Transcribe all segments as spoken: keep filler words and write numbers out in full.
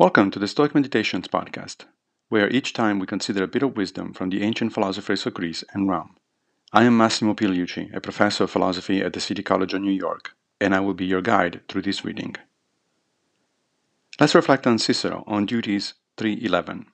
Welcome to the Stoic Meditations podcast, where each time we consider a bit of wisdom from the ancient philosophers of Greece and Rome. I am Massimo Pigliucci, a professor of philosophy at the City College of New York, and I will be your guide through this reading. Let's reflect on Cicero on Duties three eleven.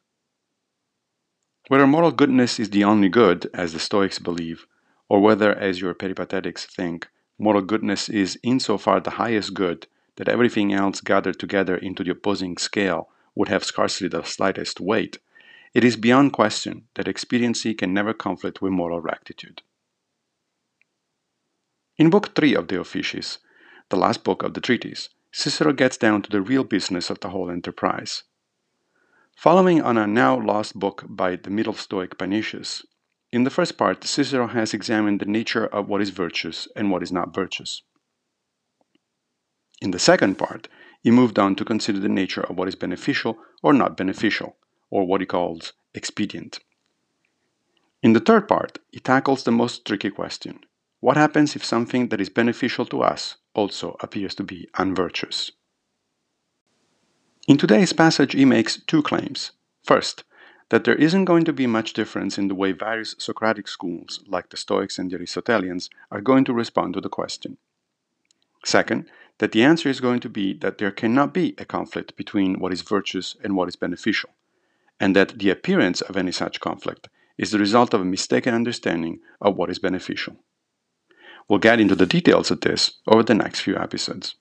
Whether moral goodness is the only good, as the Stoics believe, or whether, as your peripatetics think, moral goodness is insofar the highest good that everything else gathered together into the opposing scale would have scarcely the slightest weight, it is beyond question that expediency can never conflict with moral rectitude. In Book three of the Offices, the last book of the treatise, Cicero gets down to the real business of the whole enterprise. Following on a now lost book by the Middle Stoic Panaetius, in the first part, Cicero has examined the nature of what is virtuous and what is not virtuous. In the second part, he moved on to consider the nature of what is beneficial or not beneficial, or what he calls expedient. In the third part, he tackles the most tricky question: what happens if something that is beneficial to us also appears to be unvirtuous? In today's passage, he makes two claims. First, that there isn't going to be much difference in the way various Socratic schools, like the Stoics and the Aristotelians, are going to respond to the question. Second, that the answer is going to be that there cannot be a conflict between what is virtuous and what is beneficial, and that the appearance of any such conflict is the result of a mistaken understanding of what is beneficial. We'll get into the details of this over the next few episodes.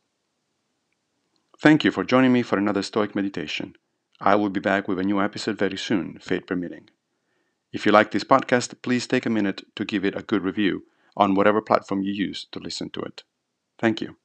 Thank you for joining me for another Stoic meditation. I will be back with a new episode very soon, fate permitting. If you like this podcast, please take a minute to give it a good review on whatever platform you use to listen to it. Thank you.